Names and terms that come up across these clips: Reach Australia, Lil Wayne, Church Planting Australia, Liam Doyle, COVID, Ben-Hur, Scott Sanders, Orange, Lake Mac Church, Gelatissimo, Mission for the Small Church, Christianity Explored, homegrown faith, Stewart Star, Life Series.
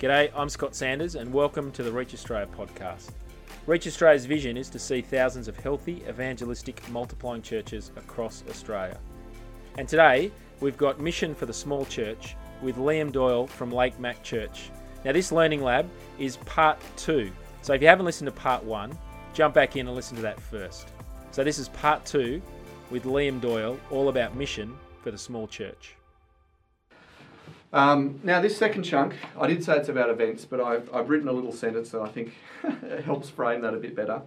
G'day, I'm Scott Sanders and welcome to the Reach Australia podcast. Reach Australia's vision is to see thousands of healthy, evangelistic, multiplying churches across Australia. And today, we've got Mission for the Small Church with Liam Doyle from Lake Mac Church. Now this Learning Lab is part 2, so if you haven't listened to part 1, jump back in and listen to that first. So this is part 2 with Liam Doyle, all about Mission for the Small Church. Now this second chunk, I did say it's about events, but I've written a little sentence that I think helps frame that a bit better.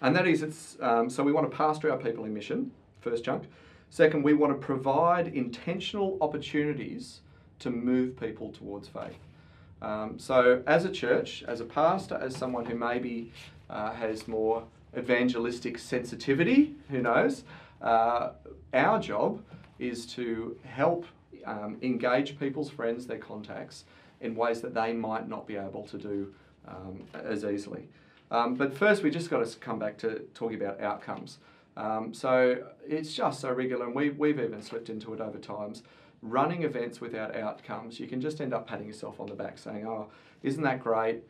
And that is, so we want to pastor our people in mission, first chunk. Second, we want to provide intentional opportunities to move people towards faith. So as a church, as a pastor, as someone who maybe has more evangelistic sensitivity, who knows, our job is to help engage people's friends, their contacts, in ways that they might not be able to do as easily. But first, we just got to come back to talking about outcomes. So it's just so regular, and we've even slipped into it over times. Running events without outcomes, you can just end up patting yourself on the back saying, oh, isn't that great?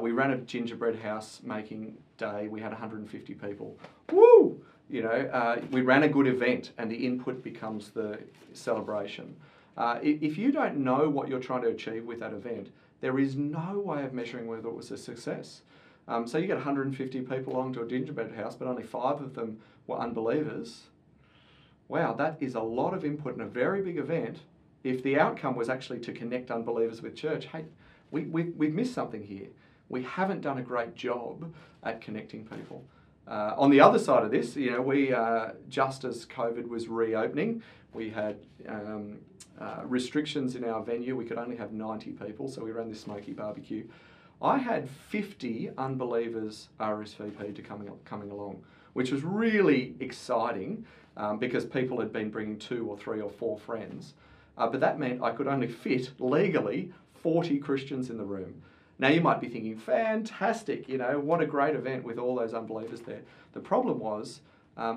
We ran a gingerbread house making day, we had 150 people. Woo! You know, we ran a good event, and the input becomes the celebration. If you don't know what you're trying to achieve with that event, there is no way of measuring whether it was a success. So you get 150 people along to a gingerbread house, but only 5 of them were unbelievers. Wow, that is a lot of input in a very big event. If the outcome was actually to connect unbelievers with church, hey, we've missed something here. We haven't done a great job at connecting people. On the other side of this, you know, we just as COVID was reopening, we had restrictions in our venue. We could only have 90 people, so we ran this smoky barbecue. I had 50 unbelievers RSVP to coming along, which was really exciting because people had been bringing 2 or 3 or 4 friends. But that meant I could only fit legally 40 Christians in the room. Now you might be thinking, fantastic, you know, what a great event with all those unbelievers there. The problem was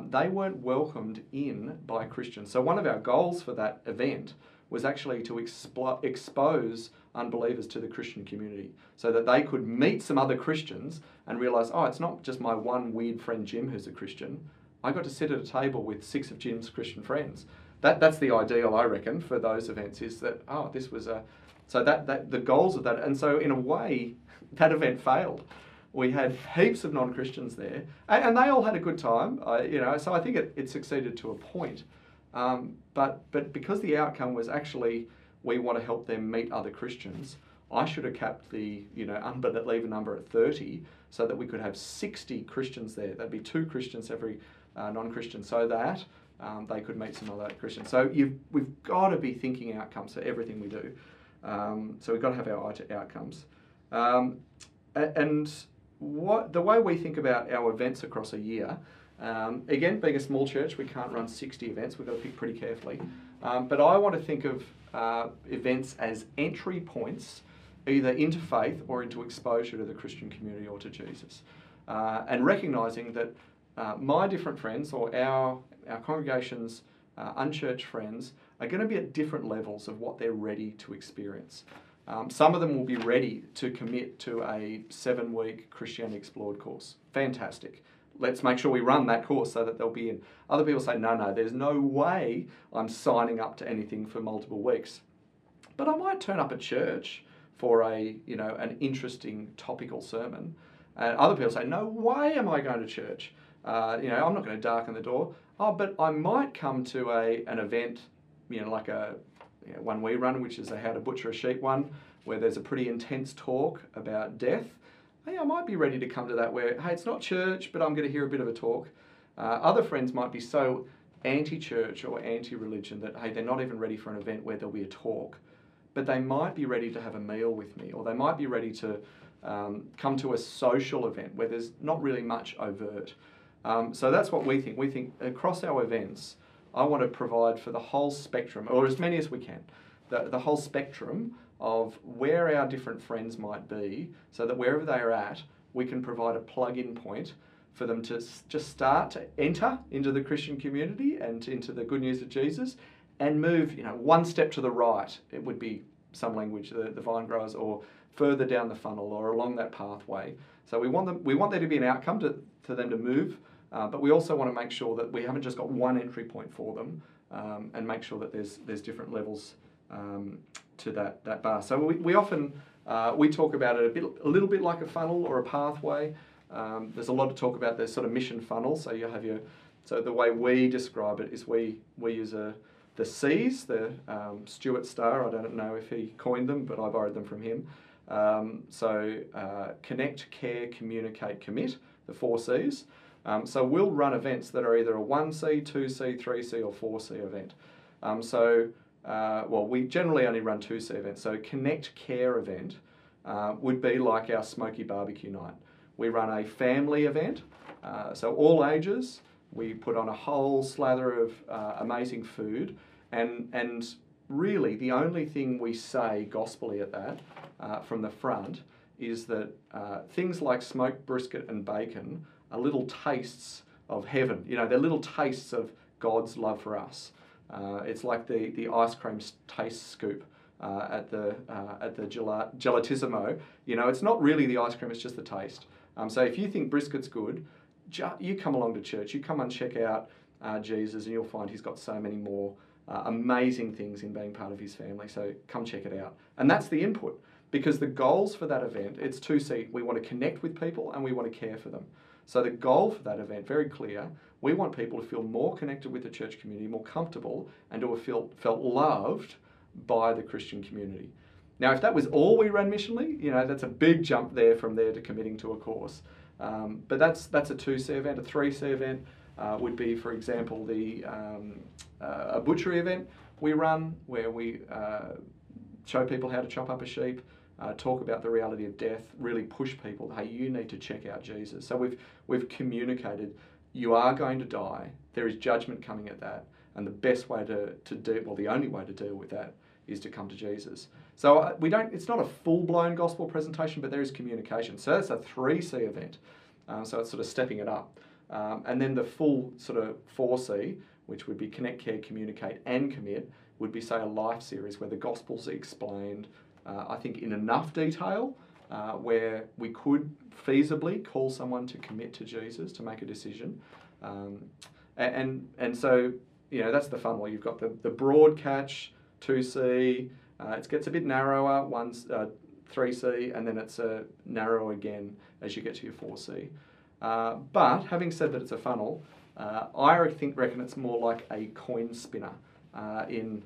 they weren't welcomed in by Christians. So one of our goals for that event was actually to expose unbelievers to the Christian community so that they could meet some other Christians and realise, oh, it's not just my one weird friend Jim who's a Christian. I got to sit at a table with 6 of Jim's Christian friends. That's the ideal, I reckon, for those events, is that, oh, this was a... So that the goals of that, and so in a way, that event failed. We had heaps of non-Christians there, and they all had a good time. So I think it succeeded to a point. But because the outcome was actually we want to help them meet other Christians, I should have capped the unbeliever number at 30, so that we could have 60 Christians there. That'd be 2 Christians every non-Christian, so that they could meet some other Christians. So we've got to be thinking outcomes for everything we do. So we've got to have our eye to outcomes. And the way we think about our events across a year, again, being a small church, we can't run 60 events. We've got to pick pretty carefully. But I want to think of events as entry points, either into faith or into exposure to the Christian community or to Jesus. And recognising that my different friends or our congregation's unchurched friends are going to be at different levels of what they're ready to experience. Some of them will be ready to commit to a 7-week Christianity Explored course. Fantastic. Let's make sure we run that course so that they'll be in. Other people say, no, there's no way I'm signing up to anything for multiple weeks. But I might turn up at church for an interesting topical sermon. And other people say, no way am I going to church. I'm not going to darken the door. Oh, but I might come to an event, like one we run, which is a how to butcher a sheep one, where there's a pretty intense talk about death. Hey, I might be ready to come to that where, hey, it's not church, but I'm going to hear a bit of a talk. Other friends might be so anti-church or anti-religion that, hey, they're not even ready for an event where there'll be a talk. But they might be ready to have a meal with me, or they might be ready to come to a social event where there's not really much overt. So that's what we think. We think across our events, I want to provide for the whole spectrum, or as many as we can, the whole spectrum of where our different friends might be, so that wherever they are at, we can provide a plug-in point for them to just start to enter into the Christian community and into the good news of Jesus and move, 1 step to the right. It would be some language, the vine growers, or further down the funnel or along that pathway. So we want there to be an outcome for them to move, but we also want to make sure that we haven't just got one entry point for them, and make sure that there's different levels to that bar. So we often we talk about it a little bit like a funnel or a pathway. There's a lot of talk about this sort of mission funnel. So you have your, so the way we describe it is we use the C's, the Stewart Star. I don't know if he coined them, but I borrowed them from him. Connect, care, communicate, commit, the 4 C's. So we'll run events that are either a 1C, 2C, 3C, or 4C event. We generally only run 2C events. So connect, care event would be like our smoky barbecue night. We run a family event, so all ages. We put on a whole slather of amazing food, and really the only thing we say gospelly at that from the front is that things like smoked brisket and bacon are little tastes of heaven. You know, they're little tastes of God's love for us. It's like the ice cream taste scoop at the Gelatissimo. You know, it's not really the ice cream; it's just the taste. So if you think brisket's good, you come along to church, you come and check out Jesus, and you'll find he's got so many more amazing things in being part of his family. So come check it out. And that's the input, because the goals for that event, it's 2C. We want to connect with people and we want to care for them. So the goal for that event, very clear, we want people to feel more connected with the church community, more comfortable, and to have felt loved by the Christian community. Now, if that was all we ran missionally, you know, that's a big jump there from there to committing to a course. But that's a 2C event. A 3C event would be, for example, a butchery event we run where we show people how to chop up a sheep, talk about the reality of death, really push people, hey, you need to check out Jesus. So we've communicated, you are going to die, there is judgment coming at that, and the best way the only way to deal with that is to come to Jesus. So it's not a full-blown gospel presentation, but there is communication. So that's a 3C event. So it's sort of stepping it up. And then the full sort of 4C, which would be connect, care, communicate, and commit, would be, say, a life series where the gospel's explained, I think, in enough detail where we could feasibly call someone to commit to Jesus, to make a decision. And so, you know, that's the funnel. You've got the broad catch, 2C, it gets a bit narrower, 3C, and then it's narrow again as you get to your 4C. But having said that it's a funnel, I reckon it's more like a coin spinner in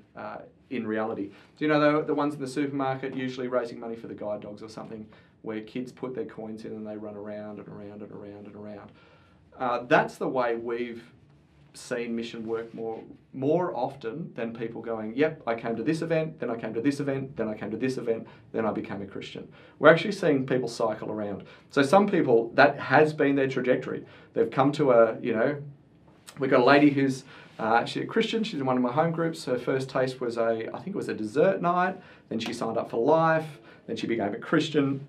reality. Do you know the ones in the supermarket, usually raising money for the guide dogs or something, where kids put their coins in and they run around and around and around and around? That's the way we've seen mission work more often than people going, yep, I came to this event, then I came to this event, then I came to this event, then I became a Christian. We're actually seeing people cycle around. So some people, that has been their trajectory. They've come to we've got a lady who's actually a Christian, she's in one of my home groups. Her first taste was I think it was a dessert night, then she signed up for life, then she became a Christian,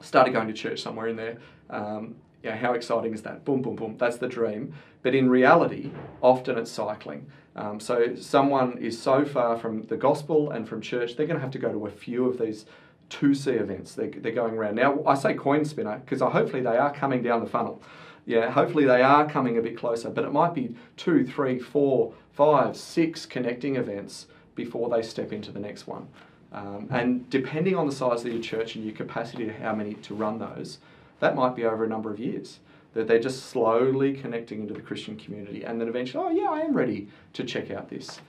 started going to church somewhere in there. Yeah, how exciting is that? Boom, boom, boom. That's the dream. But in reality, often it's cycling. So someone is so far from the gospel and from church, they're going to have to go to a few of these 2C events. They're going around. Now, I say coin spinner because hopefully they are coming down the funnel. Yeah, hopefully they are coming a bit closer. But it might be 2, 3, 4, 5, 6 connecting events before they step into the next one. And depending on the size of your church and your capacity to how many to run those, that might be over a number of years, that they're just slowly connecting into the Christian community, and then eventually, oh yeah, I am ready to check out this.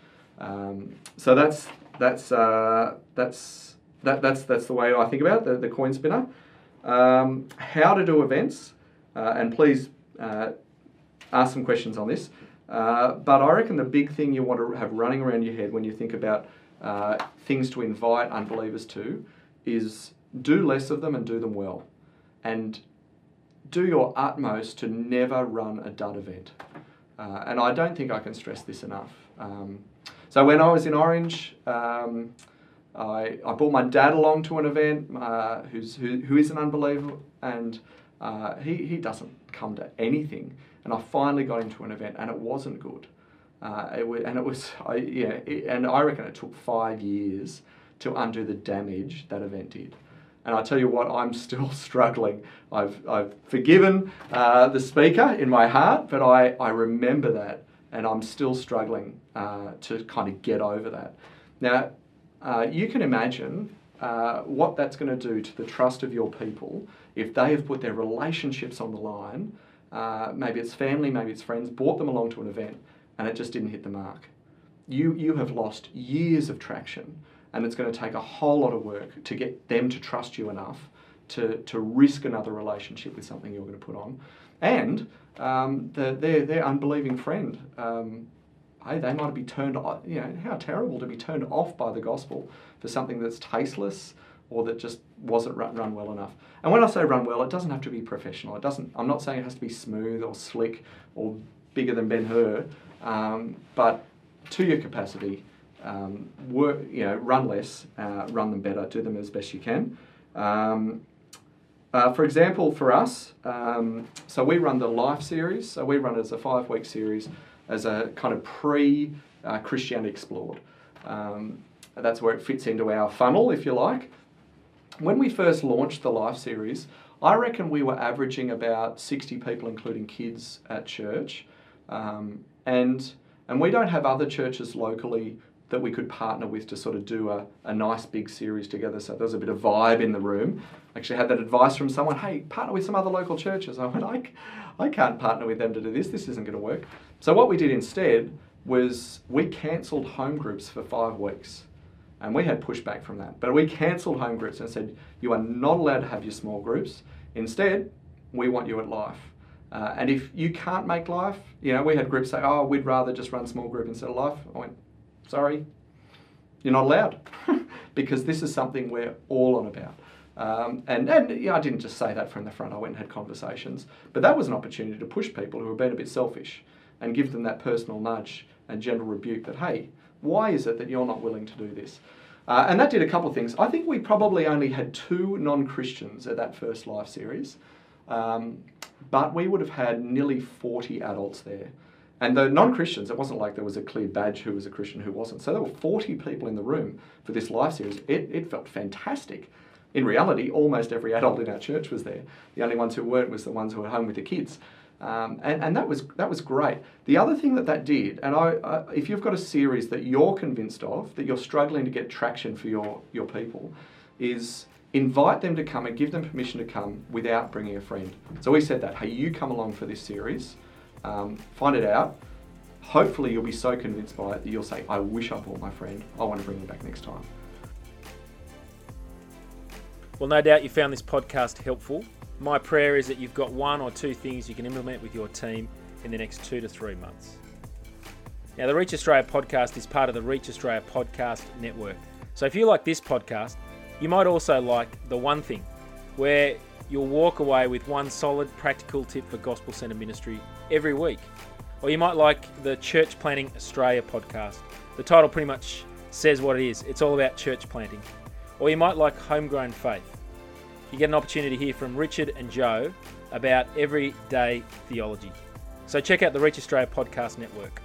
So that's the way I think about it, the coin spinner. How to do events, and please ask some questions on this. But I reckon the big thing you want to have running around your head when you think about things to invite unbelievers to is do less of them and do them well. And do your utmost to never run a dud event. And I don't think I can stress this enough. So when I was in Orange, I brought my dad along to an event who is an unbeliever, and he doesn't come to anything. And I finally got him to an event, and it wasn't good. And I reckon it took 5 years to undo the damage that event did. And I'll tell you what, I'm still struggling. I've forgiven the speaker in my heart, but I remember that, and I'm still struggling to kind of get over that. Now, you can imagine what that's going to do to the trust of your people if they have put their relationships on the line. Maybe it's family, maybe it's friends, brought them along to an event, and it just didn't hit the mark. You have lost years of traction, and it's going to take a whole lot of work to get them to trust you enough to risk another relationship with something you're going to put on. And their unbelieving friend, hey, they might be turned off. You know, how terrible to be turned off by the gospel for something that's tasteless or that just wasn't run well enough. And when I say run well, it doesn't have to be professional. It doesn't. I'm not saying it has to be smooth or slick or bigger than Ben-Hur, but to your capacity, work. You know, run less, run them better, do them as best you can. For example, for us, so we run the Life Series. So we run it as a 5-week series as a kind of pre-Christianity Explored. That's where it fits into our funnel, if you like. When we first launched the Life Series, I reckon we were averaging about 60 people, including kids, at church. And we don't have other churches locally that we could partner with to sort of do a nice big series together. So there was a bit of vibe in the room. I actually had that advice from someone, hey, partner with some other local churches. I went, I can't partner with them to do this. This isn't going to work. So what we did instead was we cancelled home groups for 5 weeks. And we had pushback from that. But we cancelled home groups and said, you are not allowed to have your small groups. Instead, we want you at Life. And if you can't make Life, you know, we had groups say, oh, we'd rather just run small group instead of Life. I went, sorry, you're not allowed, because this is something we're all on about. And yeah, I didn't just say that from the front. I went and had conversations. But that was an opportunity to push people who have been a bit selfish and give them that personal nudge and gentle rebuke that, hey, why is it that you're not willing to do this? And that did a couple of things. I think we probably only had 2 non-Christians at that first Life Series, but we would have had nearly 40 adults there. And the non-Christians, it wasn't like there was a clear badge who was a Christian, who wasn't. So there were 40 people in the room for this Life Series. It felt fantastic. In reality, almost every adult in our church was there. The only ones who weren't was the ones who were home with their kids. And that was great. The other thing that did, and if you've got a series that you're convinced of, that you're struggling to get traction for your people, is invite them to come and give them permission to come without bringing a friend. So we said that, hey, you come along for this series, find it out. Hopefully you'll be so convinced by it that you'll say, I wish I brought my friend. I want to bring them back next time. Well, no doubt you found this podcast helpful. My prayer is that you've got 1 or 2 things you can implement with your team in the next 2 to 3 months. Now, the Reach Australia podcast is part of the Reach Australia podcast network. So if you like this podcast, you might also like The One Thing, where you'll walk away with one solid practical tip for gospel centre ministry every week. Or you might like the Church Planting Australia podcast. The title pretty much says what it is. It's all about church planting. Or you might like Homegrown Faith. You get an opportunity to hear from Richard and Joe about everyday theology. So check out the Reach Australia Podcast Network.